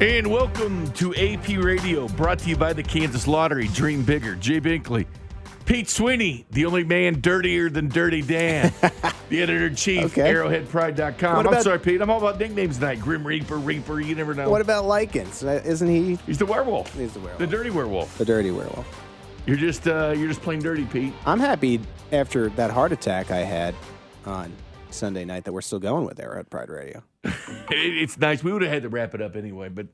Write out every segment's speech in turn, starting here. And welcome to AP Radio, brought to you by the Kansas Lottery. Dream bigger. Jay Binkley. Pete Sweeney, the only man dirtier than Dirty Dan, the editor-in-chief, okay. ArrowheadPride.com. I'm sorry, Pete. I'm all about nicknames tonight. Grim Reaper, Reaper, you never know. What about Lykins? Isn't he? He's the werewolf. He's the werewolf. The dirty werewolf. The dirty werewolf. You're just plain dirty, Pete. I'm happy after that heart attack I had on Sunday night that we're still going with Arrowhead Pride Radio. It's nice. We would have had to wrap it up anyway, but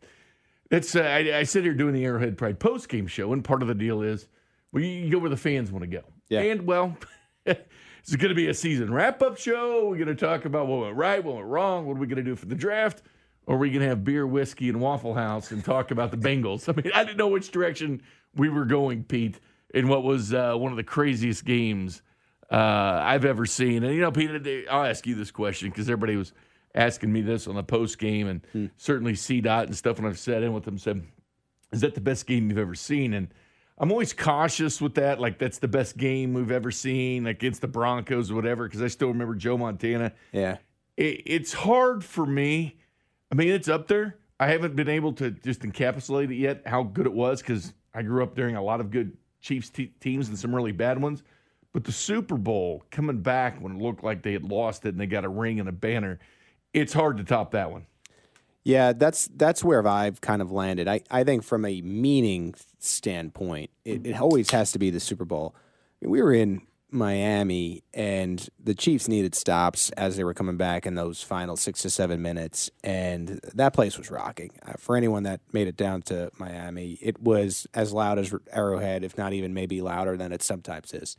that's I sit here doing the Arrowhead Pride post-game show, and part of the deal is you go where the fans want to go. Yeah. And, well, it's going to be a season wrap-up show. We're going to talk about what went right, what went wrong, what are we going to do for the draft, or are we going to have beer, whiskey, and Waffle House and talk about the Bengals? I mean, I didn't know which direction we were going, Pete, in what was one of the craziest games I've ever seen. And, you know, Pete, I'll ask you this question because everybody was asking me this on the post game, and certainly CDOT and stuff when I've sat in with them said, is that the best game you've ever seen? And I'm always cautious with that. Like, that's the best game we've ever seen against the Broncos or whatever, because I still remember Joe Montana. Yeah. It's hard for me. I mean, it's up there. I haven't been able to just encapsulate it yet, how good it was, because I grew up during a lot of good Chiefs teams and some really bad ones. But the Super Bowl, coming back when it looked like they had lost it and they got a ring and a banner, it's hard to top that one. Yeah, that's where I've kind of landed. I think from a meaning standpoint, it always has to be the Super Bowl. I mean, we were in Miami, and the Chiefs needed stops as they were coming back in those final 6 to 7 minutes, and that place was rocking. For anyone that made it down to Miami, it was as loud as Arrowhead, if not even maybe louder than it sometimes is.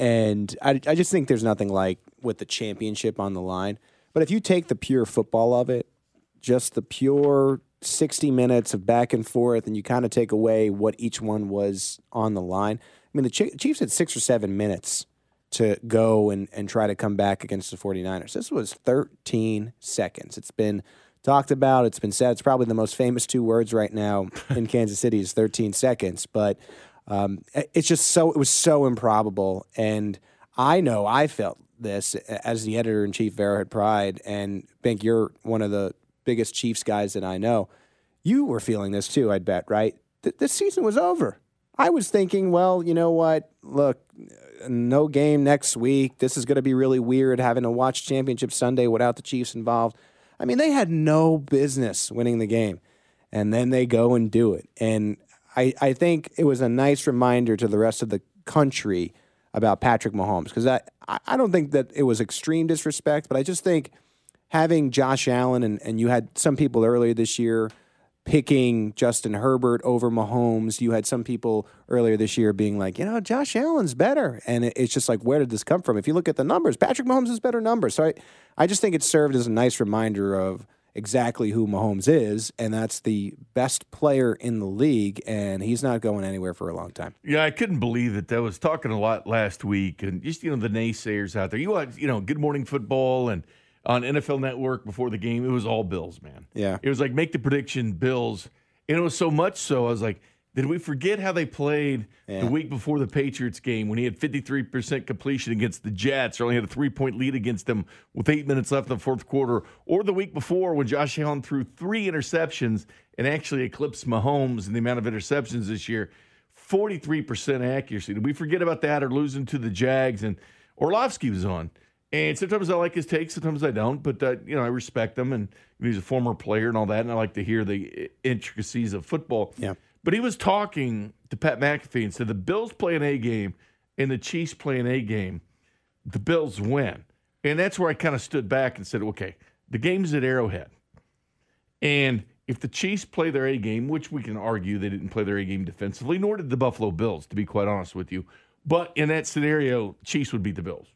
And I just think there's nothing like with the championship on the line. But if you take the pure football of it, just the pure 60 minutes of back and forth, and you kind of take away what each one was on the line. I mean, the Chiefs had 6 or 7 minutes to go and try to come back against the 49ers. This was 13 seconds. It's been talked about. It's been said. It's probably the most famous two words right now in Kansas City is 13 seconds. But it's just so, it was so improbable. And I know I felt this as the editor-in-chief of Arrowhead Pride, and Bink, you're one of the biggest Chiefs guys that I know. You were feeling this too, I'd bet, right? This season was over. I was thinking, well, you know what? Look, no game next week. This is going to be really weird having to watch Championship Sunday without the Chiefs involved. I mean, they had no business winning the game, and then they go and do it. And I think it was a nice reminder to the rest of the country about Patrick Mahomes, because I don't think that it was extreme disrespect, but I just think having Josh Allen, and you had some people earlier this year picking Justin Herbert over Mahomes. You had some people earlier this year being like, you know, Josh Allen's better. And it's just like, where did this come from? If you look at the numbers, Patrick Mahomes has better numbers. So I just think it served as a nice reminder of exactly who Mahomes is, and that's the best player in the league, and he's not going anywhere for a long time. Yeah, I couldn't believe it. I was talking a lot last week, and just, you know, the naysayers out there. You watch, you know, Good Morning Football and on NFL Network before the game, it was all Bills, man. Yeah. It was like, make the prediction, Bills. And it was so much so, I was like, did we forget how they played the week before the Patriots game when he had 53% completion against the Jets, or only had a 3-point lead against them with 8 minutes left in the fourth quarter, or the week before when Josh Allen threw 3 interceptions and actually eclipsed Mahomes in the amount of interceptions this year, 43% accuracy. Did we forget about that, or losing to the Jags? And Orlovsky was on. And sometimes I like his take, sometimes I don't. But, you know, I respect him, and he's a former player and all that, and I like to hear the intricacies of football. Yeah. But he was talking to Pat McAfee and said the Bills play an A game and the Chiefs play an A game. The Bills win. And that's where I kind of stood back and said, okay, the game's at Arrowhead. And if the Chiefs play their A game, which we can argue they didn't play their A game defensively, nor did the Buffalo Bills, to be quite honest with you. But in that scenario, Chiefs would beat the Bills.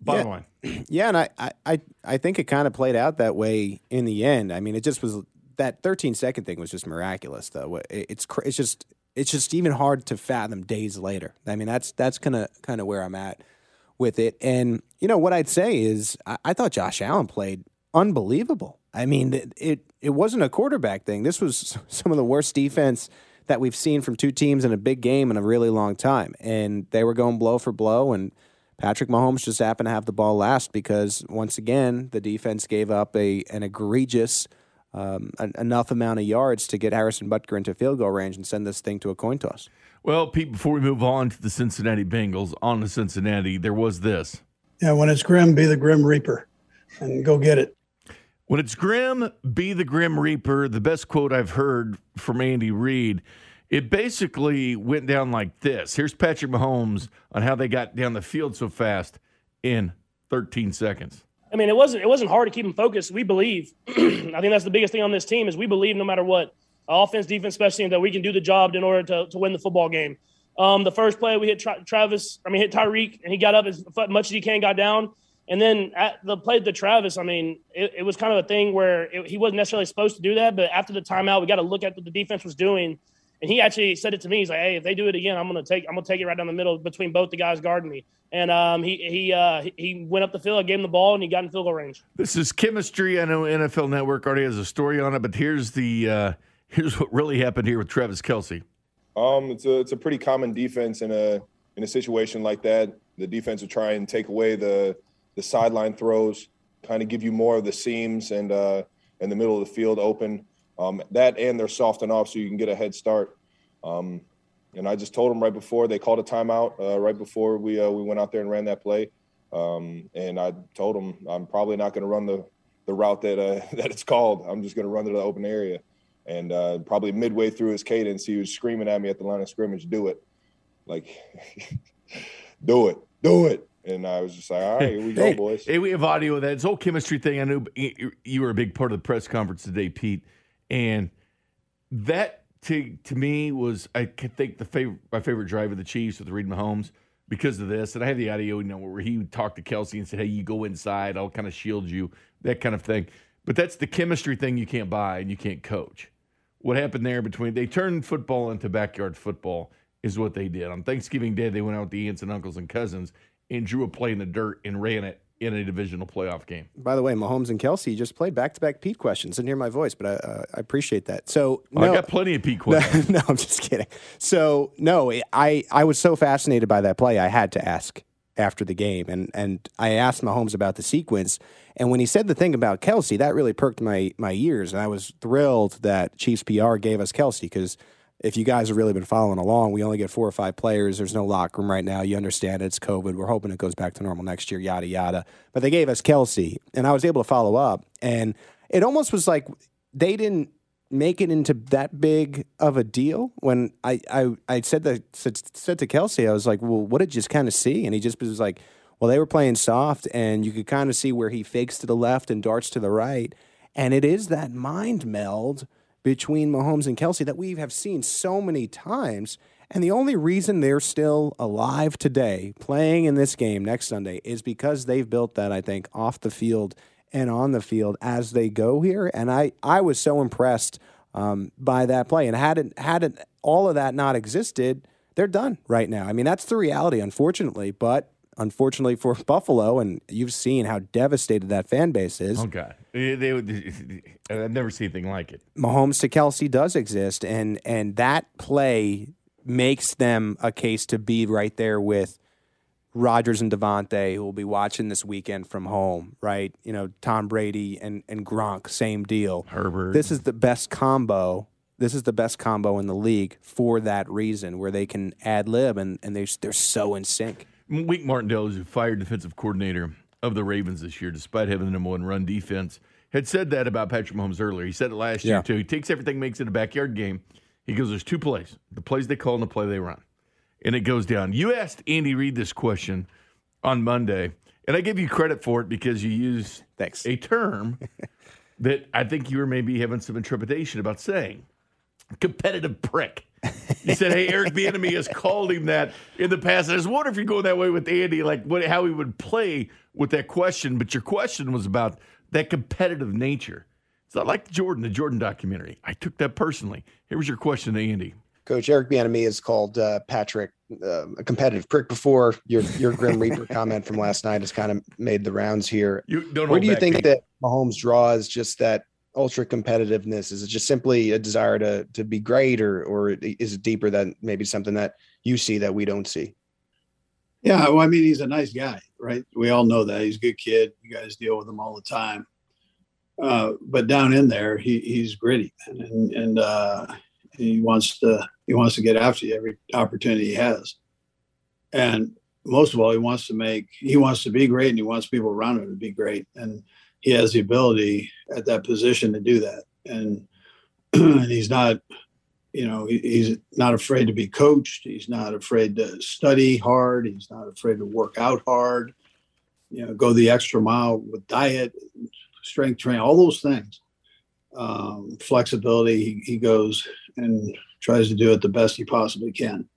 Bottom line. Yeah, and I think it kind of played out that way in the end. I mean, it just was that 13-second thing was just miraculous, though. It's just even hard to fathom days later. I mean, that's kind of where I'm at with it. And, you know, what I'd say is I thought Josh Allen played unbelievable. I mean, it wasn't a quarterback thing. This was some of the worst defense that we've seen from two teams in a big game in a really long time. And they were going blow for blow, and Patrick Mahomes just happened to have the ball last because, once again, the defense gave up an egregious enough amount of yards to get Harrison Butker into field goal range and send this thing to a coin toss. Well, Pete, before we move on to the Cincinnati Bengals, on to Cincinnati, there was this. Yeah, when it's grim, be the Grim Reaper and go get it. When it's grim, be the Grim Reaper. The best quote I've heard from Andy Reid, it basically went down like this. Here's Patrick Mahomes on how they got down the field so fast in 13 seconds. I mean, it wasn't hard to keep them focused. We believe. I think that's the biggest thing on this team is we believe no matter what, offense, defense, special teams, that we can do the job in order to win the football game. The first play we hit hit Tyreek, and he got up as much as he can, got down. And then at the play to Travis, I mean, it was kind of a thing where he wasn't necessarily supposed to do that, but after the timeout, we got to look at what the defense was doing. And he actually said it to me. He's like, "Hey, if they do it again, I'm gonna take it right down the middle between both the guys guarding me." And he went up the field, I gave him the ball, and he got in field goal range. This is chemistry. I know NFL Network already has a story on it, but here's what really happened here with Travis Kelsey. It's a pretty common defense in a situation like that. The defense will try and take away the sideline throws, kind of give you more of the seams and the middle of the field open. That and they're soft enough so you can get a head start. And I just told them right before they called a timeout, right before we went out there and ran that play. And I told them I'm probably not going to run the route that it's called. I'm just going to run to the open area. And probably midway through his cadence, he was screaming at me at the line of scrimmage, "Do it. Like, do it, do it." And I was just like, all right, here we go, boys. Hey, we have audio of that. It's old chemistry thing. I knew you were a big part of the press conference today, Pete. And that, to me, was, I think, my favorite drive of the Chiefs with Reid Mahomes because of this. And I had the audio, where he talked to Kelsey and said, "Hey, you go inside. I'll kind of shield you," that kind of thing. But that's the chemistry thing you can't buy and you can't coach. What happened there between – they turned football into backyard football is what they did. On Thanksgiving Day, they went out with the aunts and uncles and cousins and drew a play in the dirt and ran it in a divisional playoff game. By the way, Mahomes and Kelsey just played back-to-back Pete questions. Didn't hear my voice, but I appreciate that. So I got plenty of Pete questions. No, I'm just kidding. So, no, I was so fascinated by that play, I had to ask after the game. And I asked Mahomes about the sequence. And when he said the thing about Kelsey, that really perked my ears. And I was thrilled that Chiefs PR gave us Kelsey because if you guys have really been following along, we only get 4 or 5 players. There's no locker room right now. You understand it's COVID. We're hoping it goes back to normal next year, yada, yada. But they gave us Kelsey, and I was able to follow up. And it almost was like they didn't make it into that big of a deal. When I said to Kelsey, I was like, "Well, what did you just kind of see?" And he just was like, "Well, they were playing soft, and you could kind of see where he fakes to the left and darts to the right." And it is that mind meld between Mahomes and Kelsey that we have seen so many times. And the only reason they're still alive today, playing in this game next Sunday, is because they've built that, I think, off the field and on the field as they go here. And I was so impressed by that play. And had it all of that not existed, they're done right now. I mean, that's the reality, unfortunately. But unfortunately for Buffalo, and you've seen how devastated that fan base is. Oh, God. I've never seen anything like it. Mahomes to Kelsey does exist, and that play makes them a case to be right there with Rodgers and Devontae, who will be watching this weekend from home, right? Tom Brady and Gronk, same deal. Herbert. This is the best combo in the league for that reason, where they can ad-lib, and they're so in sync. Wink Martindale, who fired defensive coordinator of the Ravens this year, despite having the #1 run defense, had said that about Patrick Mahomes earlier. He said it last year, too. He takes everything, makes it a backyard game. He goes, there's 2 plays. The plays they call and the play they run. And it goes down. You asked Andy Reid this question on Monday, and I give you credit for it because you used a term that I think you were maybe having some trepidation about saying. Competitive prick. You said, "Hey, Eric Bieniemy has called him that in the past." And I just wonder if you're going that way with Andy, like how he would play with that question. But your question was about that competitive nature. It's not like the Jordan documentary. I took that personally. Here was your question to Andy. Coach, Eric Bieniemy has called Patrick a competitive prick before. Your Grim Reaper comment from last night has kind of made the rounds here. Where do you think that Mahomes draws just that ultra competitiveness? Is it just simply a desire to be great, or is it deeper than maybe something that you see that we don't see? Yeah, well, I mean, he's a nice guy, right? We all know that. He's a good kid. You guys deal with him all the time. But down in there, he's gritty, man, and he wants to get after you every opportunity he has. And most of all, he wants to be great, and he wants people around him to be great. And he has the ability at that position to do that. And he's not, he's not afraid to be coached. He's not afraid to study hard. He's not afraid to work out hard, go the extra mile with diet, strength training, all those things. Flexibility, he goes and tries to do it the best he possibly can.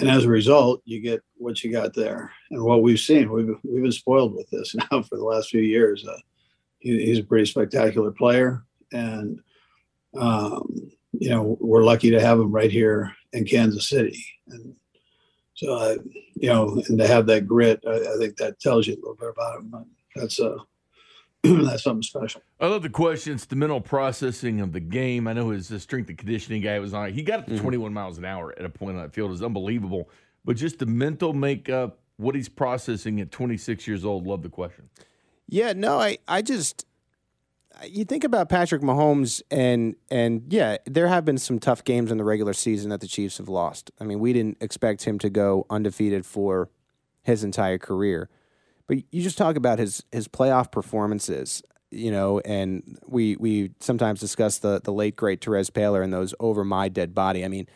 And as a result, you get what you got there. And what we've seen, we've been spoiled with this now for the last few years. He's a pretty spectacular player. And, we're lucky to have him right here in Kansas City. And so, and to have that grit, I think that tells you a little bit about him. That's something special. I love the questions, the mental processing of the game. I know his strength and conditioning guy was on. He got up to 21 miles an hour at a point on that field. It was unbelievable. But just the mental makeup, what he's processing at 26 years old, love the question. Yeah, no, you think about Patrick Mahomes, and there have been some tough games in the regular season that the Chiefs have lost. I mean, we didn't expect him to go undefeated for his entire career. But you just talk about his playoff performances, and we sometimes discuss the late, great Therese Paler and those over my dead body. I mean,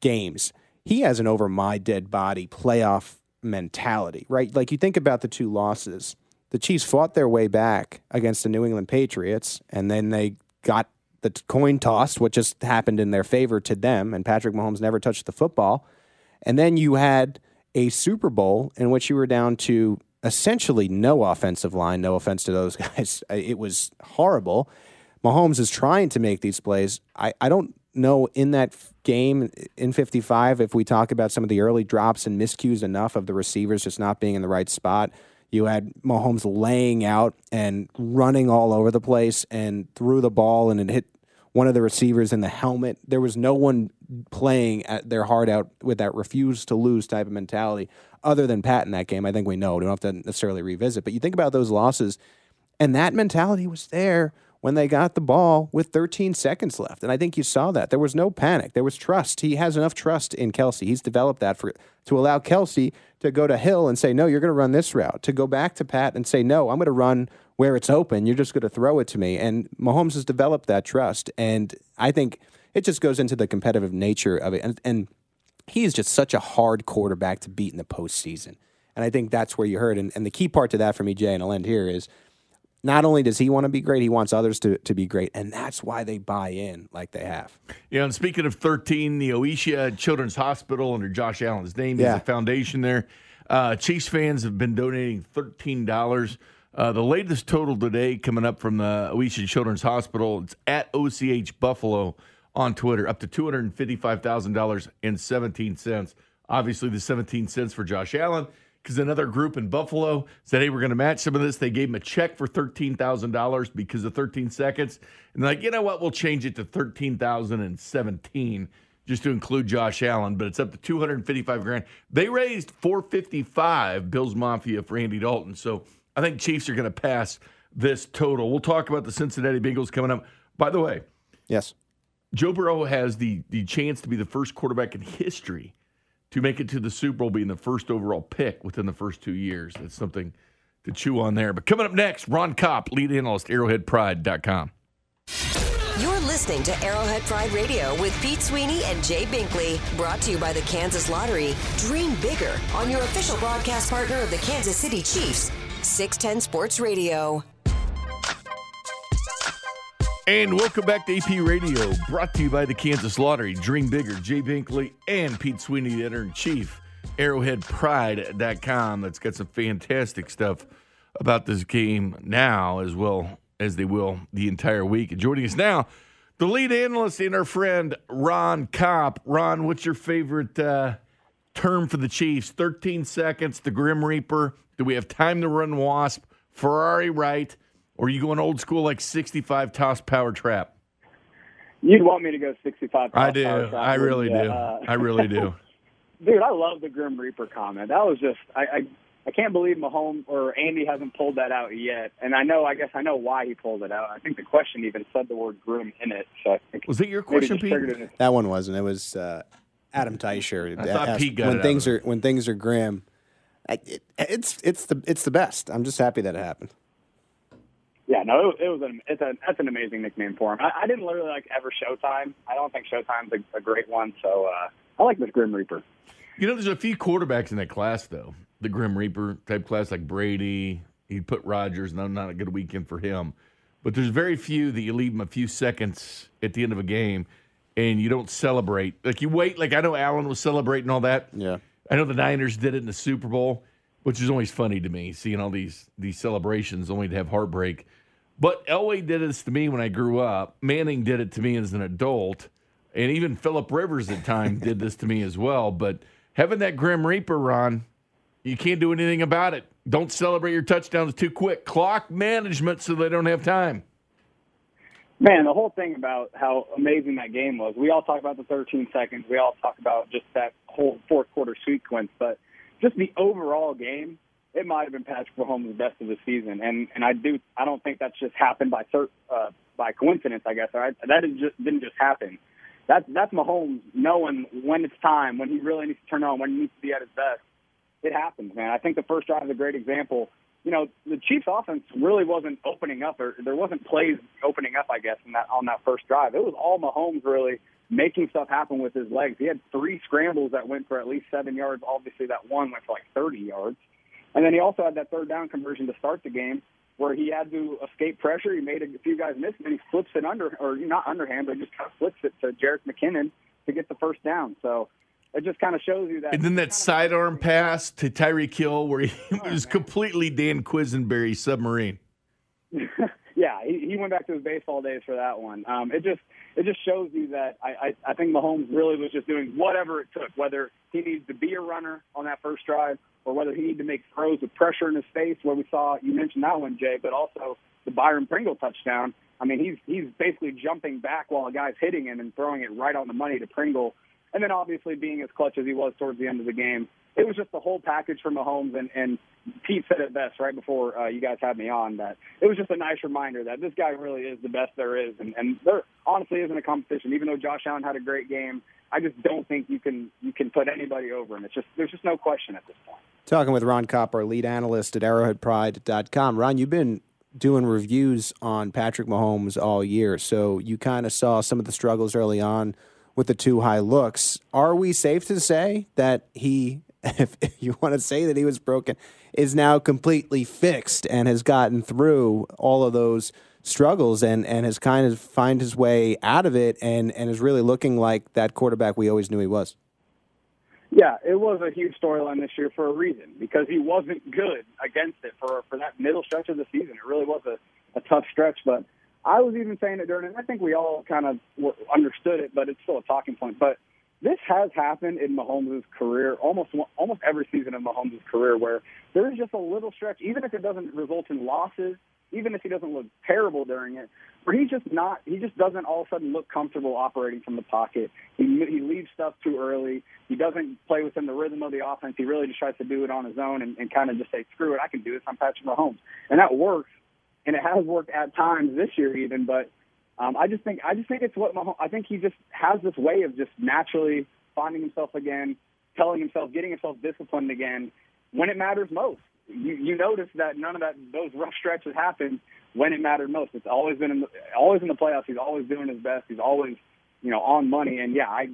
games. He has an over my dead body playoff mentality, right? Like you think about the two losses. The Chiefs fought their way back against the New England Patriots, and then they got the coin toss, what just happened in their favor to them, and Patrick Mahomes never touched the football. And then you had a Super Bowl in which you were down to essentially no offensive line, no offense to those guys. It was horrible. Mahomes is trying to make these plays. I don't know in that game in 55 if we talk about some of the early drops and miscues enough of the receivers just not being in the right spot. You had Mahomes laying out and running all over the place and threw the ball and it hit one of the receivers in the helmet. There was no one playing at their heart out with that refuse to lose type of mentality other than Pat in that game. I think we know. We don't have to necessarily revisit. But you think about those losses, and that mentality was there when they got the ball with 13 seconds left. And I think you saw that. There was no panic. There was trust. He has enough trust in Kelsey. He's developed that to allow Kelsey to go to Hill and say, no, you're going to run this route, to go back to Pat and say, no, I'm going to run where it's open, you're just going to throw it to me. And Mahomes has developed that trust. And I think it just goes into the competitive nature of it. And he is just such a hard quarterback to beat in the postseason. And I think that's where you heard. And the key part to that for me, Jay, and I'll end here, is not only does he want to be great, he wants others to be great. And that's why they buy in like they have. Yeah, and speaking of 13, the Oishei Children's Hospital under Josh Allen's name is a foundation there. Chiefs fans have been donating $13. The latest total today coming up from the Oishei Children's Hospital, it's at OCH Buffalo on Twitter, up to $255,017. Obviously, the 17 cents for Josh Allen, because another group in Buffalo said, hey, we're going to match some of this. They gave him a check for $13,000 because of 13 seconds. And they're like, you know what, we'll change it to $13,017 just to include Josh Allen, but it's up to $255,000. They raised $455,000, Bills Mafia, for Andy Dalton. So I think Chiefs are going to pass this total. We'll talk about the Cincinnati Bengals coming up. By the way, yes, Joe Burrow has the chance to be the first quarterback in history to make it to the Super Bowl, being the first overall pick within the first 2 years. That's something to chew on there. But coming up next, Ron Kopp, lead analyst, ArrowheadPride.com. You're listening to Arrowhead Pride Radio with Pete Sweeney and Jay Binkley. Brought to you by the Kansas Lottery. Dream bigger on your official broadcast partner of the Kansas City Chiefs, 610 Sports Radio. And welcome back to AP Radio, brought to you by the Kansas Lottery. Dream bigger, Jay Binkley and Pete Sweeney, the editor-in-chief, ArrowheadPride.com. That's got some fantastic stuff about this game now, as well as they will the entire week. And joining us now, the lead analyst and our friend, Ron Kopp. Ron, what's your favorite term for the Chiefs? 13 seconds, the Grim Reaper. Do we have time to run Wasp, Ferrari right, or are you going old school like 65 toss power trap? You'd want me to go 65 toss power trap. I really do. Dude, I love the Grim Reaper comment. That was just, I I can't believe Mahomes or Andy hasn't pulled that out yet. And I guess I know why he pulled it out. I think the question even said the word groom in it. So I think was it your question, Pete? That one wasn't. It was Adam Teicher. I thought Pete got it. When things are grim, it's the best. I'm just happy that it happened. Yeah, no, that's an amazing nickname for him. I didn't literally like ever Showtime. I don't think Showtime's a great one. So I like this Grim Reaper. You know, there's a few quarterbacks in that class, though. The Grim Reaper type class, like Brady. He put Rodgers, and not a good weekend for him. But there's very few that you leave him a few seconds at the end of a game, and you don't celebrate. Like, you wait. Like, I know Allen was celebrating all that. Yeah. I know the Niners did it in the Super Bowl, which is always funny to me, seeing all these celebrations only to have heartbreak. But Elway did this to me when I grew up. Manning did it to me as an adult. And even Phillip Rivers at times did this to me as well. But having that Grim Reaper, Ron, you can't do anything about it. Don't celebrate your touchdowns too quick. Clock management so they don't have time. Man, the whole thing about how amazing that game was, we all talk about the 13 seconds. We all talk about just that whole fourth-quarter sequence. But just the overall game, it might have been Patrick Mahomes' best of the season. And I don't think that's just happened by coincidence, I guess. Right? That didn't just happen. That's Mahomes knowing when it's time, when he really needs to turn on, when he needs to be at his best. It happens, man. I think the first drive is a great example. You know, the Chiefs' offense really wasn't opening up, or there wasn't plays opening up, I guess, on that first drive. It was all Mahomes really making stuff happen with his legs. He had three scrambles that went for at least 7 yards. Obviously, that one went for like 30 yards. And then he also had that third down conversion to start the game, where he had to escape pressure. He made a few guys miss, and then he flips it under, or not underhand, but just kind of flips it to Jerick McKinnon to get the first down. So it just kind of shows you that. And then that sidearm pass to Tyreek Hill, where he was completely Dan Quisenberry submarine. Yeah, he went back to his baseball days for that one. It just shows you that I think Mahomes really was just doing whatever it took, whether he needed to be a runner on that first drive, or whether he needed to make throws with pressure in his face, where we saw, you mentioned that one, Jay, but also the Byron Pringle touchdown. I mean, he's basically jumping back while a guy's hitting him and throwing it right on the money to Pringle. And then obviously being as clutch as he was towards the end of the game. It was just the whole package for Mahomes, and Pete said it best right before you guys had me on, that it was just a nice reminder that this guy really is the best there is, and there honestly isn't a competition. Even though Josh Allen had a great game, I just don't think you can put anybody over him. It's just, there's just no question at this point. Talking with Ron Kopp, our lead analyst at ArrowheadPride.com. Ron, you've been doing reviews on Patrick Mahomes all year, so you kind of saw some of the struggles early on with the two high looks. Are we safe to say that he, if you want to say that he was broken, is now completely fixed and has gotten through all of those struggles and has kind of find his way out of it and is really looking like that quarterback we always knew he was? Yeah, it was a huge storyline this year for a reason, because he wasn't good against it for that middle stretch of the season. It really was a tough stretch, but I was even saying it during, and I think we all kind of understood it, but it's still a talking point. But this has happened in Mahomes' career, almost every season of Mahomes' career, where there is just a little stretch, even if it doesn't result in losses, even if he doesn't look terrible during it, where he just doesn't all of a sudden look comfortable operating from the pocket. He leaves stuff too early. He doesn't play within the rhythm of the offense. He really just tries to do it on his own and kind of just say, screw it, I can do this, I'm Patrick Mahomes. And that works, and it has worked at times this year even, but I just think it's what Mahomes, I think he just has this way of just naturally finding himself again, telling himself, getting himself disciplined again when it matters most. You notice that none of those rough stretches happened when it mattered most. It's always been always in the playoffs. He's always doing his best. He's always, you know, on money. And yeah, I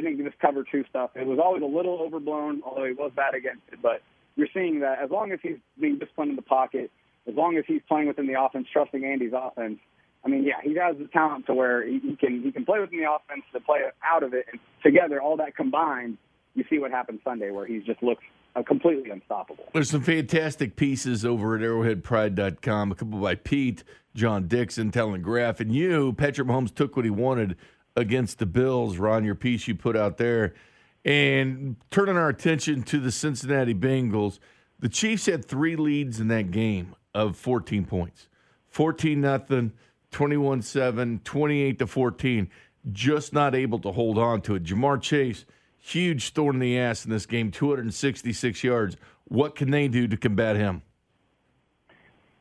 think this cover two stuff, it was always a little overblown, although he was bad against it. But you're seeing that as long as he's being disciplined in the pocket, as long as he's playing within the offense, trusting Andy's offense. I mean, yeah, he has the talent to where he can play within the offense, to play out of it, and together, all that combined, you see what happened Sunday, where he just looks completely unstoppable. There's some fantastic pieces over at ArrowheadPride.com, a couple by Pete, John Dixon, Telegraph, and you. Patrick Mahomes took what he wanted against the Bills, Ron, your piece you put out there. And turning our attention to the Cincinnati Bengals, the Chiefs had three leads in that game of 14 points. 14-0, 21-7, 28-14. Just not able to hold on to it. Jamar Chase, huge thorn in the ass in this game, 266 yards. What can they do to combat him?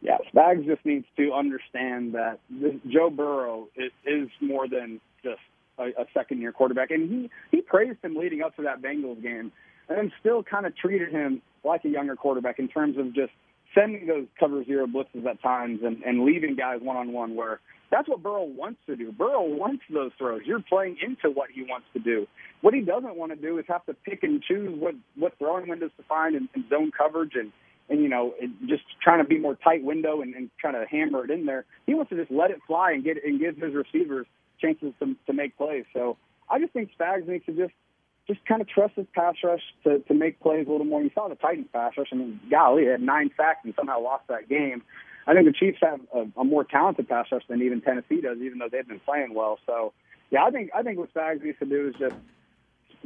Yeah, Spags just needs to understand that Joe Burrow is more than just a second-year quarterback. And he praised him leading up to that Bengals game and then still kind of treated him like a younger quarterback in terms of just sending those cover zero blitzes at times and leaving guys one-on-one where that's what Burrow wants to do. Burrow wants those throws. You're playing into what he wants to do. What he doesn't want to do is have to pick and choose what throwing windows to find and zone coverage and you know, just trying to be more tight window and trying to hammer it in there. He wants to just let it fly and give his receivers chances to make plays. So I just think Spags needs to just kind of trust his pass rush to make plays a little more. You saw the Titans pass rush. I mean, golly, they had 9 sacks and somehow lost that game. I think the Chiefs have a more talented pass rush than even Tennessee does, even though they've been playing well. So, yeah, I think what Spags needs to do is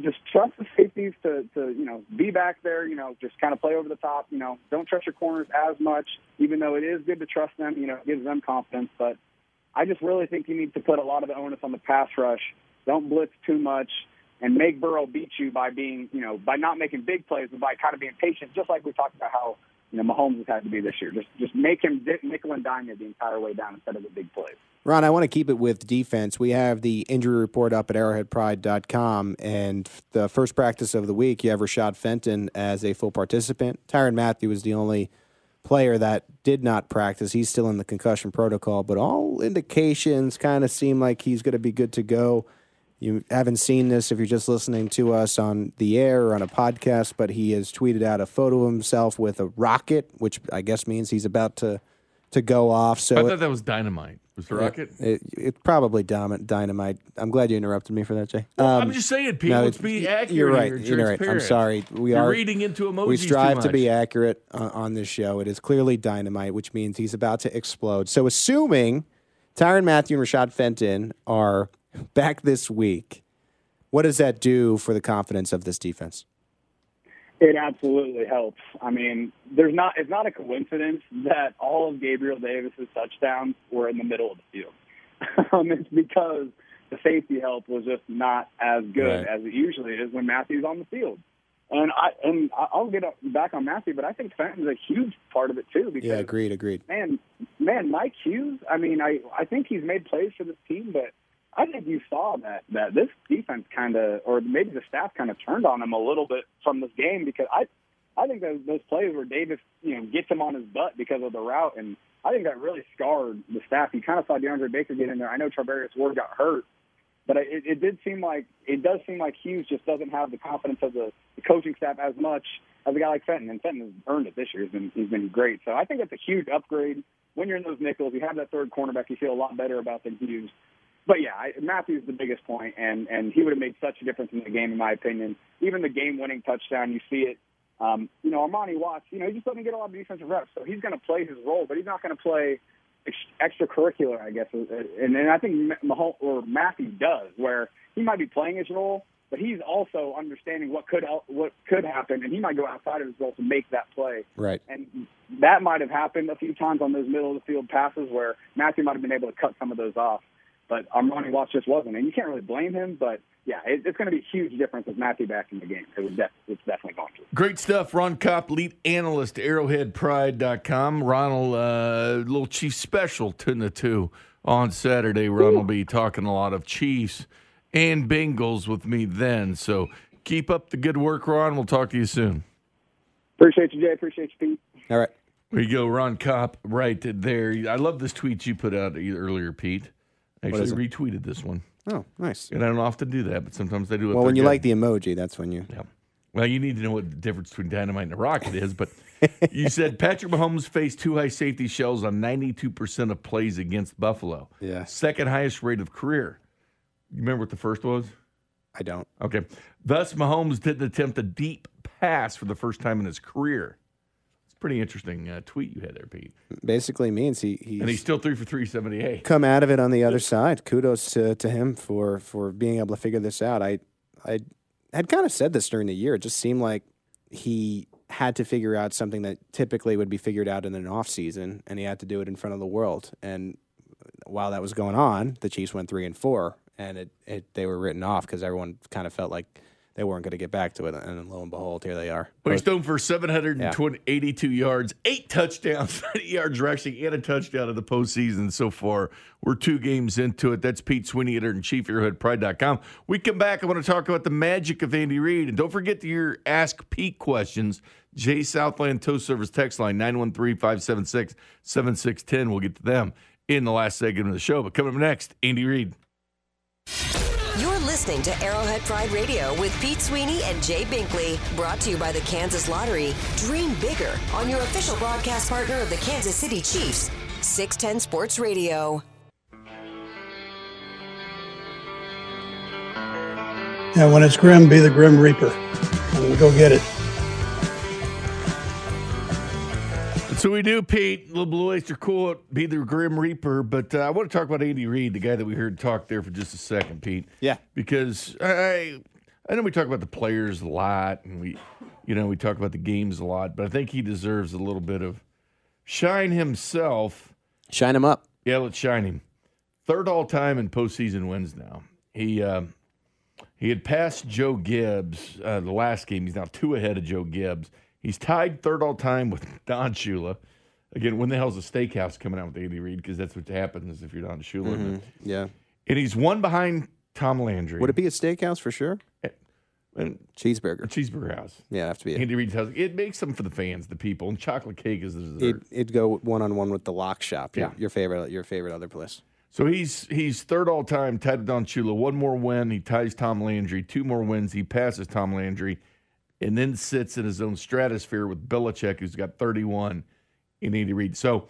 just trust the safeties to you know, be back there, you know, just kind of play over the top. You know, don't trust your corners as much, even though it is good to trust them. You know, it gives them confidence. But I just really think you need to put a lot of the onus on the pass rush. Don't blitz too much. And make Burrow beat you by being, you know, by not making big plays, but by kind of being patient, just like we talked about how, you know, Mahomes has had to be this year. Just make him nickel and dime you the entire way down instead of the big plays. Ron, I want to keep it with defense. We have the injury report up at ArrowheadPride.com, and the first practice of the week, you have Rashad Fenton as a full participant. Tyrann Mathieu was the only player that did not practice. He's still in the concussion protocol, but all indications kind of seem like he's going to be good to go. You haven't seen this if you're just listening to us on the air or on a podcast, but he has tweeted out a photo of himself with a rocket, which I guess means he's about to go off. So I thought that was dynamite. Was the rocket? It's probably dynamite. I'm glad you interrupted me for that, Jay. I'm just saying, Pete, let's be accurate. You're right. You're right. I'm sorry. You're reading into emojis. We strive to be accurate on this show. It is clearly dynamite, which means he's about to explode. So assuming Tyrann Mathieu and Rashad Fenton are back this week, what does that do for the confidence of this defense? It absolutely helps. I mean, it's not a coincidence that all of Gabriel Davis's touchdowns were in the middle of the field. It's because the safety help was just not as good as it usually is when Matthew's on the field. And I'll get back on Matthew, but I think Fenton's a huge part of it too. Because, yeah, agreed. Man, Mike Hughes. I mean, I think he's made plays for this team, but I think you saw that this defense kind of, or maybe the staff kind of turned on him a little bit from this game, because I think those plays where Davis, you know, gets him on his butt because of the route, and I think that really scarred the staff. You kind of saw DeAndre Baker get in there. I know Travarius Ward got hurt, but it does seem like Hughes just doesn't have the confidence of the coaching staff as much as a guy like Fenton, and Fenton has earned it this year. He's been great. So I think it's a huge upgrade. When you're in those nickels, you have that third cornerback, you feel a lot better about than Hughes. But, yeah, Matthew's the biggest point, and he would have made such a difference in the game, in my opinion. Even the game-winning touchdown, you see it. You know, Armani Watts, you know, he just doesn't get a lot of defensive reps, so he's going to play his role, but he's not going to play extracurricular, I guess. And I think Matthew does, where he might be playing his role, but he's also understanding what could happen, and he might go outside of his role to make that play. Right. And that might have happened a few times on those middle-of-the-field passes where Matthew might have been able to cut some of those off. But Armani Watts just wasn't, and you can't really blame him. But, yeah, it's going to be a huge difference with Matthew back in the game. It's definitely going to. Great stuff. Ron Kopp, lead analyst, ArrowheadPride.com. Ron will little Chiefs special, 10-2 on Saturday. Ron will be talking a lot of Chiefs and Bengals with me then. So keep up the good work, Ron. We'll talk to you soon. Appreciate you, Jay. Appreciate you, Pete. All right. There you go, Ron Kopp right there. I love this tweet you put out earlier, Pete. Actually retweeted this one. Oh, nice. And I don't often do that, but sometimes I do it. Well, when you like the emoji, that's when you... Yeah. Well, you need to know what the difference between dynamite and a rocket is, but you said Patrick Mahomes faced 2 high safety shells on 92% of plays against Buffalo. Yeah. Second highest rate of career. You remember what the first was? I don't. Okay. Thus, Mahomes didn't attempt a deep pass for the first time in his career. Pretty interesting tweet you had there, Pete. Basically means he's still 3 for 378. Come out of it on the other side. Kudos to him for being able to figure this out. I had kind of said this during the year. It just seemed like he had to figure out something that typically would be figured out in an off season, and he had to do it in front of the world. And while that was going on, the Chiefs went 3-4, and they were written off because everyone kind of felt like they weren't going to get back to it. And then lo and behold, here they are. Well, he's thrown for 782 yards, 8 touchdowns, 30 yards rushing, and a touchdown in the postseason so far. We're 2 games into it. That's Pete Sweeney, editor-in-chief, ArrowheadPride.com. We come back, I want to talk about the magic of Andy Reid. And don't forget your Ask Pete questions. Jay Southland Tow Service text line, 913-576-7610. We'll get to them in the last segment of the show. But coming up next, Andy Reid. You're listening to Arrowhead Pride Radio with Pete Sweeney and Jay Binkley. Brought to you by the Kansas Lottery. Dream bigger on your official broadcast partner of the Kansas City Chiefs, 610 Sports Radio. Yeah, when it's grim, be the Grim Reaper and go get it. So we do, Pete. Little Blue Oyster Cult, be the Grim Reaper. But I want to talk about Andy Reid, the guy that we heard talk there for just a second, Pete. Yeah. Because I know we talk about the players a lot, and we talk about the games a lot. But I think he deserves a little bit of shine himself. Shine him up. Yeah, let's shine him. 3rd all time in postseason wins now. He had passed Joe Gibbs the last game. He's now 2 ahead of Joe Gibbs. He's tied 3rd all-time with Don Shula. Again, when the hell's a steakhouse coming out with Andy Reid? Because that's what happens if you're Don Shula. Mm-hmm. Yeah. And he's 1 behind Tom Landry. Would it be a steakhouse for sure? Cheeseburger. A cheeseburger house. Yeah, it'd have to be Andy Reid's house. It makes them for the fans, the people. And chocolate cake is the dessert. It'd go one-on-one with the Lock Shop, yeah. your favorite other place. So he's 3rd all-time, tied with Don Shula. 1 more win, he ties Tom Landry. 2 more wins, he passes Tom Landry. And then sits in his own stratosphere with Belichick, who's got 31 in Andy Reid. So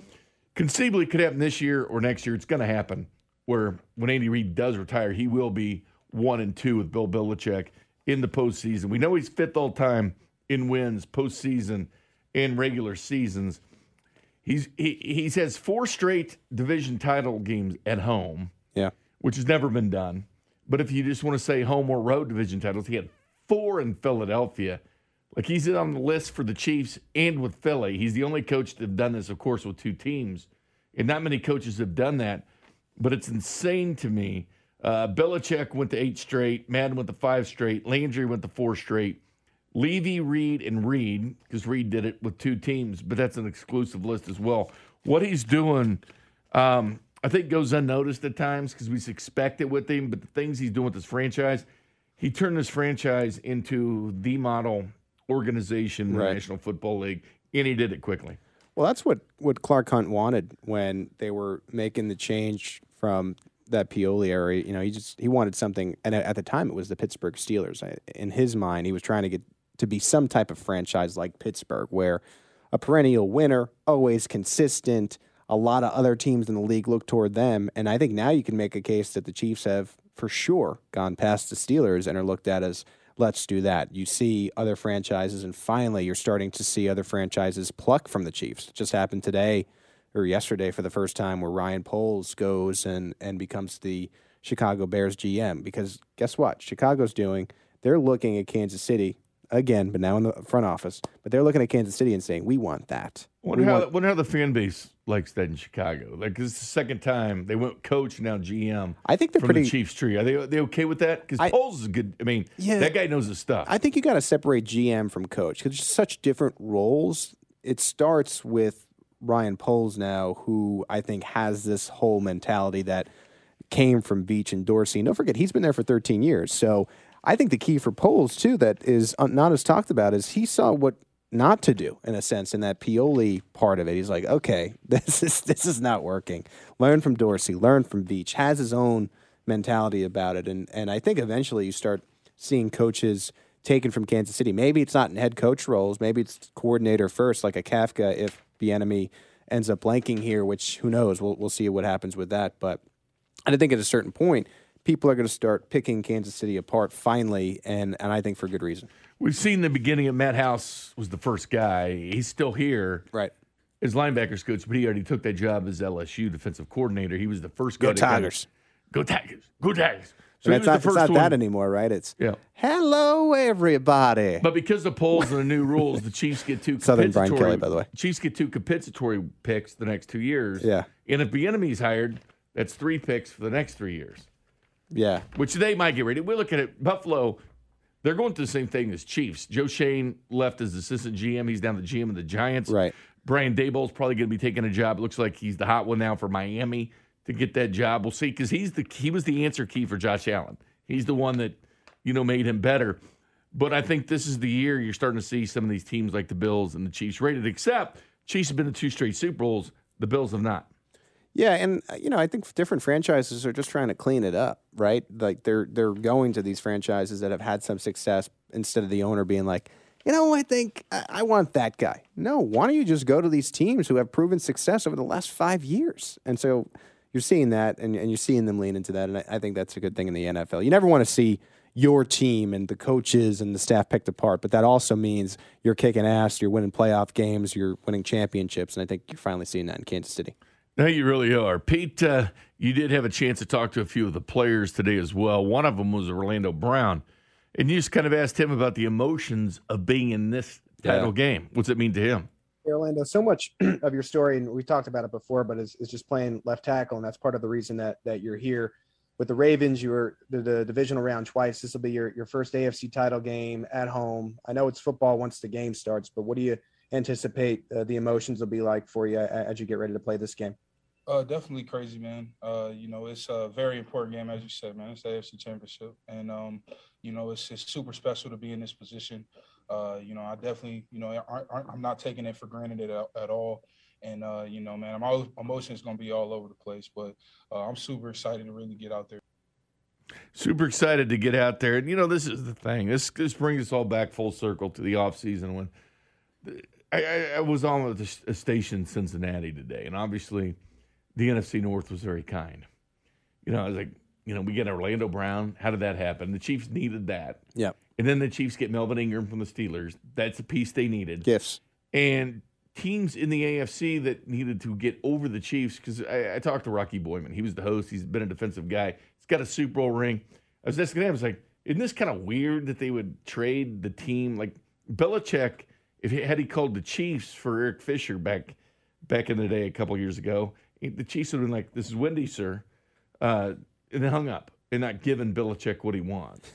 conceivably it could happen this year or next year. It's going to happen where when Andy Reid does retire, he will be 1-2 with Bill Belichick in the postseason. We know he's 5th all-time in wins, postseason, and regular seasons. He has 4 straight division title games at home, yeah, which has never been done. But if you just want to say home or road division titles, he had 4 in Philadelphia. Like, he's on the list for the Chiefs and with Philly. He's the only coach to have done this, of course, with 2 teams. And not many coaches have done that. But it's insane to me. Belichick went to 8 straight. Madden went to 5 straight. Landry went to 4 straight. Levy, Reid, and Reid, because Reid did it with 2 teams. But that's an exclusive list as well. What he's doing, I think, goes unnoticed at times because we expect it with him. But the things he's doing with this franchise – he turned this franchise into the model organization in the National Football League, and he did it quickly. Well, that's what Clark Hunt wanted when they were making the change from that Pioli area. You know, he wanted something, and at the time it was the Pittsburgh Steelers. In his mind, he was trying to get to be some type of franchise like Pittsburgh, where a perennial winner, always consistent. A lot of other teams in the league look toward them, and I think now you can make a case that the Chiefs have for sure gone past the Steelers and are looked at as, let's do that. You see other franchises, and finally you're starting to see other franchises pluck from the Chiefs. It just happened today or yesterday for the first time where Ryan Poles goes and becomes the Chicago Bears GM, because guess what Chicago's doing? They're looking at Kansas City again, but now in the front office, but they're looking at Kansas City and saying, we want that. Wonder how the fan base likes that in Chicago. Like, this is the second time they went coach, now GM. I think they're pretty the Chiefs tree. Are they okay with that? Because Poles is good. I mean, yeah, that guy knows his stuff. I think you got to separate GM from coach because there's such different roles. It starts with Ryan Poles now, who I think has this whole mentality that came from Beach and Dorsey. And don't forget, he's been there for 13 years. So I think the key for Poles too, that is not as talked about, is he saw what not to do, in a sense, in that Pioli part of it. He's like, okay, this is not working. Learn from Dorsey, learn from Veach, has his own mentality about it. And I think eventually you start seeing coaches taken from Kansas City. Maybe it's not in head coach roles. Maybe it's coordinator first, like a Kafka, if Bieniemy ends up blanking here, which who knows? We'll see what happens with that. But I think at a certain point, people are going to start picking Kansas City apart finally, and I think for good reason. We've seen the beginning of Matt House was the first guy. He's still here. Right. As linebackers coach, but he already took that job as LSU defensive coordinator. He was the first guy. Go Tigers. Go Tigers. Go Tigers. So that's not, that anymore, right? It's, yeah, hello, everybody. But because of polls and the new rules, the Chiefs get 2 Southern Brian Kelly, by the way. Chiefs get 2 compensatory picks the next 2 years. Yeah. And if Bieniemy's hired, that's 3 picks for the next 3 years. Yeah. Which they might get rid of. We look at it, Buffalo – They're going through the same thing as Chiefs. Joe Shane left as assistant GM. He's down the GM of the Giants. Right. Brian Daboll's probably going to be taking a job. It looks like he's the hot one now for Miami to get that job. We'll see, because he was the answer key for Josh Allen. He's the one that, you know, made him better. But I think this is the year you're starting to see some of these teams like the Bills and the Chiefs rated, except Chiefs have been to 2 straight Super Bowls. The Bills have not. Yeah, and, you know, I think different franchises are just trying to clean it up, right? Like, they're going to these franchises that have had some success instead of the owner being like, you know, I think I want that guy. No, why don't you just go to these teams who have proven success over the last 5 years? And so you're seeing that, and you're seeing them lean into that, and I think that's a good thing in the NFL. You never want to see your team and the coaches and the staff picked apart, but that also means you're kicking ass, you're winning playoff games, you're winning championships, and I think you're finally seeing that in Kansas City. No, you really are. Pete, you did have a chance to talk to a few of the players today as well. One of them was Orlando Brown. And you just kind of asked him about the emotions of being in this title game. What's it mean to him? Hey, Orlando, so much of your story, and we talked about it before, but is just playing left tackle, and that's part of the reason that you're here. With the Ravens, you were the divisional round twice. This will be your first AFC title game at home. I know it's football once the game starts, but what do you anticipate the emotions will be like for you as you get ready to play this game? Definitely crazy, man. You know, it's a very important game, as you said, man. It's the AFC Championship. And, you know, it's super special to be in this position. You know, I definitely, you know, I'm not taking it for granted at all. And, you know, man, my emotions going to be all over the place. But I'm super excited to really get out there. Super excited to get out there. And, you know, this is the thing. This brings us all back full circle to the offseason when I was on with a station in Cincinnati today. And obviously – the NFC North was very kind. You know, I was like, you know, we get Orlando Brown. How did that happen? The Chiefs needed that. Yeah. And then the Chiefs get Melvin Ingram from the Steelers. That's a piece they needed. Yes. And teams in the AFC that needed to get over the Chiefs, because I talked to Rocky Boyman. He was the host. He's been a defensive guy. He's got a Super Bowl ring. I was asking him, I was like, isn't this kind of weird that they would trade the team? Like Belichick, had he called the Chiefs for Eric Fisher back in the day a couple years ago, the Chiefs would have been like, this is windy, sir, and they hung up and not giving Belichick what he wants.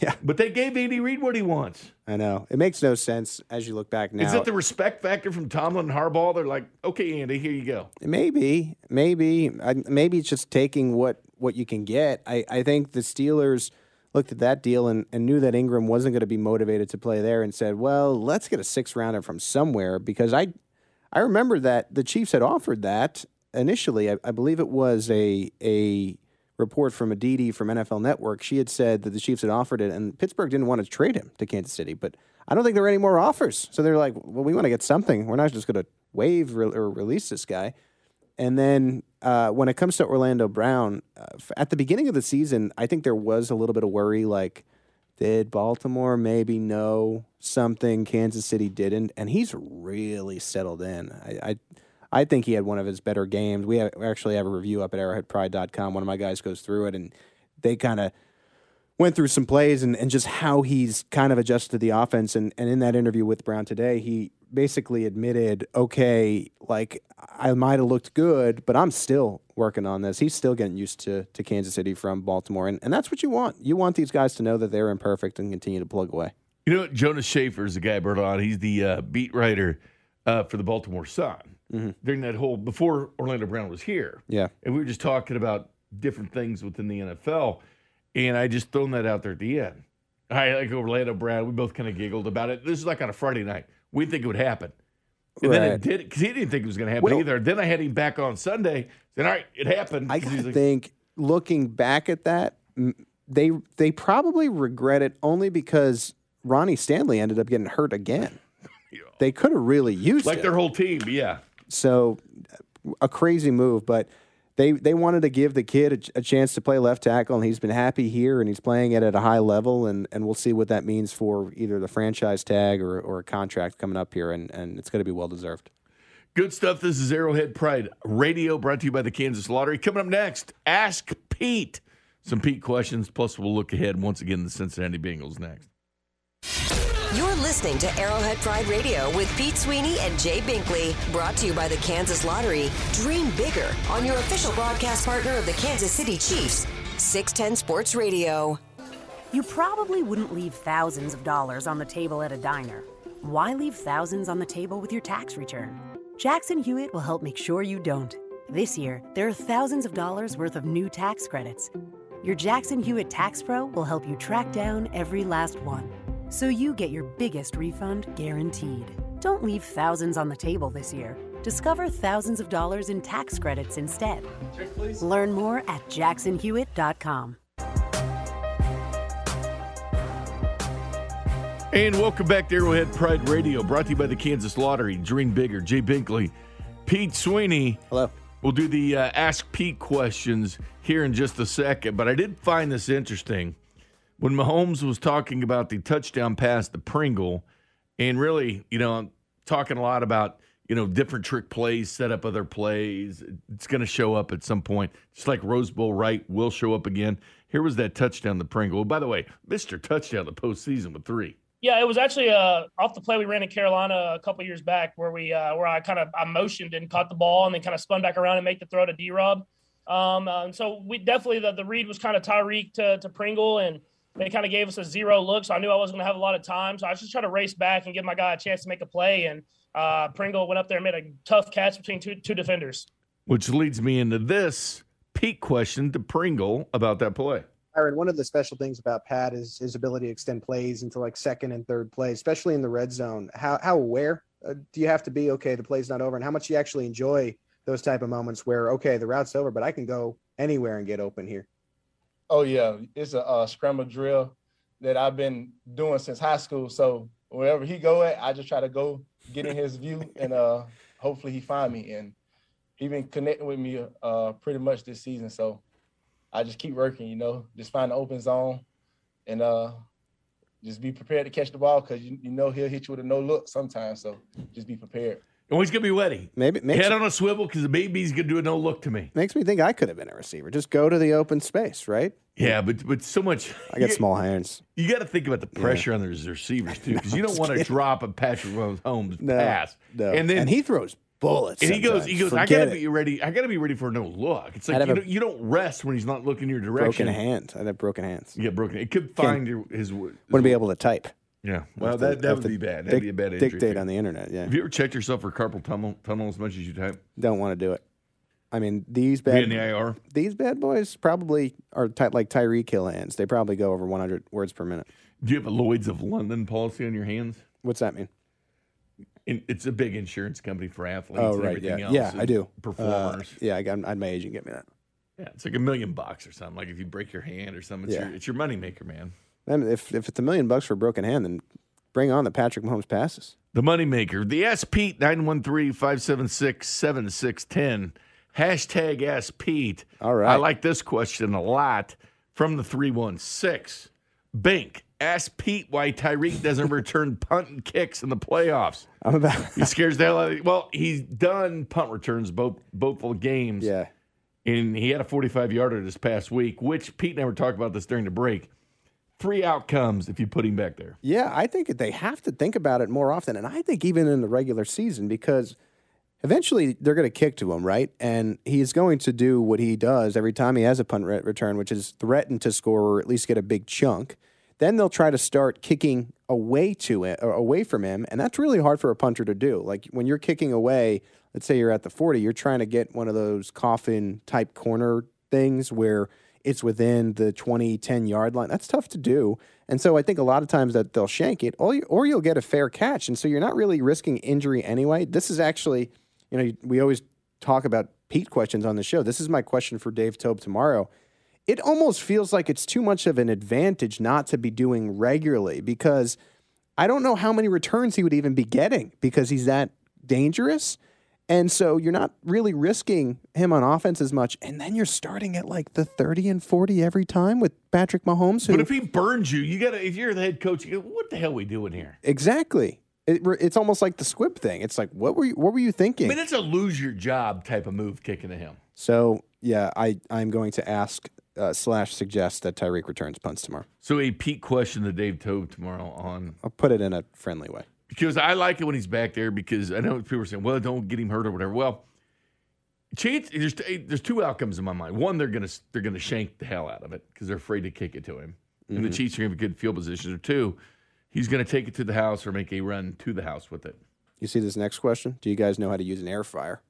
Yeah. But they gave Andy Reid what he wants. I know. It makes no sense as you look back now. Is it the respect factor from Tomlin and Harbaugh? They're like, okay, Andy, here you go. Maybe it's just taking what you can get. I think the Steelers looked at that deal and knew that Ingram wasn't going to be motivated to play there and said, well, let's get a 6th rounder from somewhere, because I remember that the Chiefs had offered that. Initially, I believe it was a report from Aditi from NFL Network. She had said that the Chiefs had offered it, and Pittsburgh didn't want to trade him to Kansas City. But I don't think there were any more offers. So they're like, well, we want to get something. We're not just going to waive or release this guy. And then when it comes to Orlando Brown, at the beginning of the season, I think there was a little bit of worry, like, did Baltimore maybe know something Kansas City didn't? And he's really settled in. I think he had one of his better games. We actually have a review up at ArrowheadPride.com. One of my guys goes through it, and they kind of went through some plays and just how he's kind of adjusted to the offense. And in that interview with Brown today, he basically admitted, okay, like, I might have looked good, but I'm still working on this. He's still getting used to Kansas City from Baltimore, and that's what you want. You want these guys to know that they're imperfect and continue to plug away. You know, Jonas Schaefer is the guy I brought on. He's the beat writer for the Baltimore Sun. Mm-hmm. During that whole, before Orlando Brown was here. Yeah. And we were just talking about different things within the NFL. And I just thrown that out there at the end. I like Orlando Brown. We both kind of giggled about it. This is like on a Friday night. We didn't think it would happen. And then it did, because he didn't think it was going to happen either. Then I had him back on Sunday. Then, all right, it happened. I think looking back at that, they probably regret it only because Ronnie Stanley ended up getting hurt again. They could have really used it. Like their whole team, yeah. So, a crazy move, but they wanted to give the kid a chance to play left tackle, and he's been happy here, and he's playing it at a high level, and we'll see what that means for either the franchise tag or a contract coming up here, and it's going to be well-deserved. Good stuff. This is Arrowhead Pride Radio, brought to you by the Kansas Lottery. Coming up next, Ask Pete. Some Pete questions, plus we'll look ahead once again to the Cincinnati Bengals next. You're listening to Arrowhead Pride Radio with Pete Sweeney and Jay Binkley. Brought to you by the Kansas Lottery. Dream bigger on your official broadcast partner of the Kansas City Chiefs, 610 Sports Radio. You probably wouldn't leave thousands of dollars on the table at a diner. Why leave thousands on the table with your tax return? Jackson Hewitt will help make sure you don't. This year, there are thousands of dollars worth of new tax credits. Your Jackson Hewitt Tax Pro will help you track down every last one, so you get your biggest refund guaranteed. Don't leave thousands on the table this year. Discover thousands of dollars in tax credits instead. Check, please. Learn more at jacksonhewitt.com. And welcome back to Arrowhead Pride Radio, brought to you by the Kansas Lottery. Dream bigger. Jay Binkley, Pete Sweeney. Hello. We'll do the Ask Pete questions here in just a second, but I did find this interesting. When Mahomes was talking about the touchdown pass to Pringle, and really, you know, I'm talking a lot about, you know, different trick plays, set up other plays. It's going to show up at some point. Just like Rose Bowl, right, will show up again. Here was that touchdown to Pringle. By the way, Mr. Touchdown the postseason with 3. Yeah, it was actually off the play we ran in Carolina a couple years back where we where I motioned and caught the ball and then kind of spun back around and made the throw to D-Rob. And so we definitely the read was kind of Tyreek to Pringle, and they kind of gave us a zero look, so I knew I wasn't going to have a lot of time. So I was just trying to race back and give my guy a chance to make a play, and Pringle went up there and made a tough catch between two defenders. Which leads me into this Pete question to Pringle about that play. Byron, one of the special things about Pat is his ability to extend plays into like second and third plays, especially in the red zone. How aware do you have to be, okay, the play's not over, and how much you actually enjoy those type of moments where, okay, the route's over, but I can go anywhere and get open here? Oh, yeah. It's a scramble drill that I've been doing since high school. So wherever he go at, I just try to go get in his view, and hopefully he find me. And he been connecting with me pretty much this season, so I just keep working, you know, just find the open zone and just be prepared to catch the ball, because you know he'll hit you with a no look sometimes. So just be prepared. And he's going to be ready. Maybe head on a swivel, because maybe he's going to do a no look to me. Makes me think I could have been a receiver. Just go to the open space, right? Yeah, but so much. I got small hands. You got to think about the pressure on the receivers, too, because you don't want to drop a Patrick Mahomes pass. No. And then he throws bullets. And he goes, I gotta be ready. I gotta be ready for no look. It's like you don't rest when he's not looking your direction. Broken hands. I'd have broken hands. Yeah, broken. It could find his wouldn't be able to type. Yeah. Well, that would be bad. That'd be a bad injury. Dictate on the internet. Yeah. Have you ever checked yourself for carpal tunnel as much as you type? Don't want to do it. I mean, these bad boys probably are like Tyreek Hill hands. They probably go over 100 words per minute. Do you have a Lloyd's of London policy on your hands? What's that mean? It's a big insurance company for athletes and everything else. Yeah, I do. Performers. Yeah, I had my agent get me that. Yeah, it's like $1 million or something. Like if you break your hand or something, it's your moneymaker, man. I mean, if it's $1 million for a broken hand, then bring on the Patrick Mahomes passes. The moneymaker. The Ask Pete, 913-576-7610. # Ask Pete. All right. I like this question a lot from the 316. Bink. Ask Pete why Tyreek doesn't return punt and kicks in the playoffs. He scares the hell out of you. Well, he's done punt returns both games. Yeah. And he had a 45-yarder this past week, which Pete and I were talking about this during the break. 3 outcomes if you put him back there. Yeah, I think they have to think about it more often. And I think even in the regular season, because eventually they're going to kick to him, right? And he's going to do what he does every time he has a punt return, which is threaten to score or at least get a big chunk. Then they'll try to start kicking away from him, and that's really hard for a punter to do. Like when you're kicking away, let's say you're at the 40, you're trying to get one of those coffin-type corner things where it's within the 20, 10-yard line. That's tough to do, and so I think a lot of times that they'll shank it, or you'll get a fair catch, and so you're not really risking injury anyway. This is actually, you know, we always talk about Pete questions on the show. This is my question for Dave Tobe tomorrow. It almost feels like it's too much of an advantage not to be doing regularly, because I don't know how many returns he would even be getting because he's that dangerous. And so you're not really risking him on offense as much. And then you're starting at like the 30 and 40 every time with Patrick Mahomes. But if he burns you, if you're the head coach, you go, what the hell are we doing here? Exactly. It's almost like the squib thing. It's like, what were you thinking? I mean, it's a lose your job type of move kicking to him. So yeah, I'm going to ask / suggest that Tyreek returns punts tomorrow. So a Pete question to Dave Tobe tomorrow on. I'll put it in a friendly way. Because I like it when he's back there, because I know people are saying, well, don't get him hurt or whatever. Well, there's 2 outcomes in my mind. One, they're gonna shank the hell out of it because they're afraid to kick it to him. and the Chiefs are going to have good field positions, or two, he's going to take it to the house or make a run to the house with it. You see this next question? Do you guys know how to use an air fryer?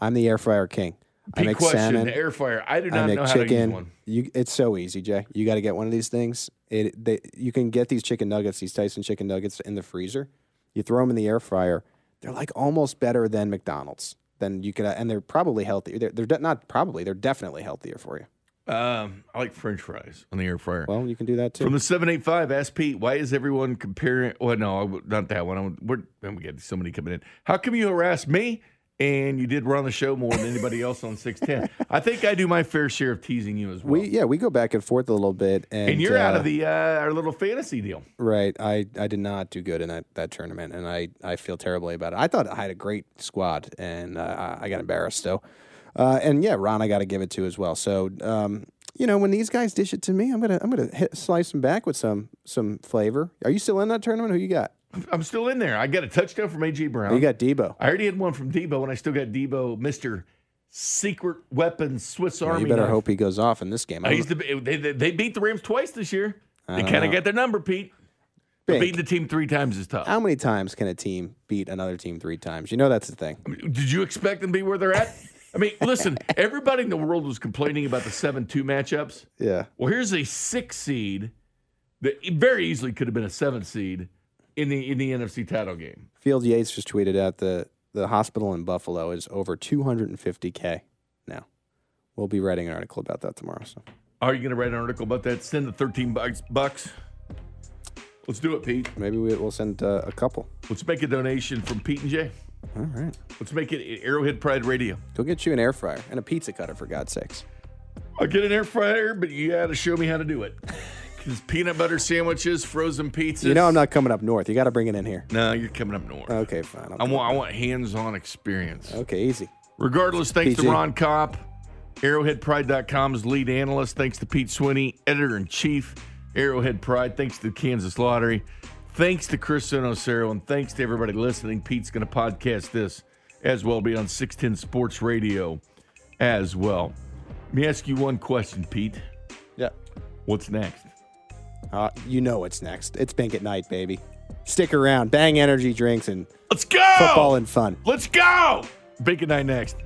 I'm the air fryer king. I make salmon. The air fryer. I do not know how to use one. It's so easy, Jay. You got to get one of these things. You can get these chicken nuggets, these Tyson chicken nuggets, in the freezer. You throw them in the air fryer. They're like almost better than McDonald's. And they're probably healthier. They're not probably. They're definitely healthier for you. I like French fries on the air fryer. Well, you can do that too. From the 785, ask Pete, why is everyone comparing? Well, no, not that one. We got so many coming in. How come you harass me? And you did run the show more than anybody else on 610. I think I do my fair share of teasing you as well. We go back and forth a little bit. And you're out of the our little fantasy deal. Right. I did not do good in that tournament, and I feel terribly about it. I thought I had a great squad, and I got embarrassed. So, Ron, I got to give it to as well. So, when these guys dish it to me, I'm gonna slice them back with some flavor. Are you still in that tournament? Who you got? I'm still in there. I got a touchdown from A.J. Brown. You got Debo. I already had one from Debo, and I still got Debo, Mr. Secret Weapons, Swiss Army. You better hope he goes off in this game. They beat the Rams twice this year. They kind of got their number, Pete. Beating the team three times is tough. How many times can a team beat another team three times? You know that's the thing. I mean, did you expect them to be where they're at? I mean, listen, everybody in the world was complaining about the 7-2 matchups. Yeah. Well, here's a 6 seed that very easily could have been a 7 seed. In the NFC title game. Field Yates just tweeted out the hospital in Buffalo is over $250K now. We'll be writing an article about that tomorrow. So, are you going to write an article about that? Send the $13. Let's do it, Pete. Maybe we'll send a couple. Let's make a donation from Pete and Jay. All right. Let's make it Arrowhead Pride Radio. Go get you an air fryer and a pizza cutter, for God's sakes. I'll get an air fryer, but you got to show me how to do it. Because peanut butter sandwiches, frozen pizzas. You know I'm not coming up north. You got to bring it in here. No, you're coming up north. Okay, fine. I want hands-on experience. Okay, easy. Regardless, thanks to Ron Kopp, ArrowheadPride.com's lead analyst. Thanks to Pete Sweeney, editor-in-chief, Arrowhead Pride. Thanks to the Kansas Lottery. Thanks to Chris Sonocero, and thanks to everybody listening. Pete's going to podcast this as well. It'll be on 610 Sports Radio as well. Let me ask you one question, Pete. Yeah. What's next? You know what's next. It's Bink at Night, baby. Stick around. Bang energy drinks and let's go. Football and fun. Let's go. Bink at Night next.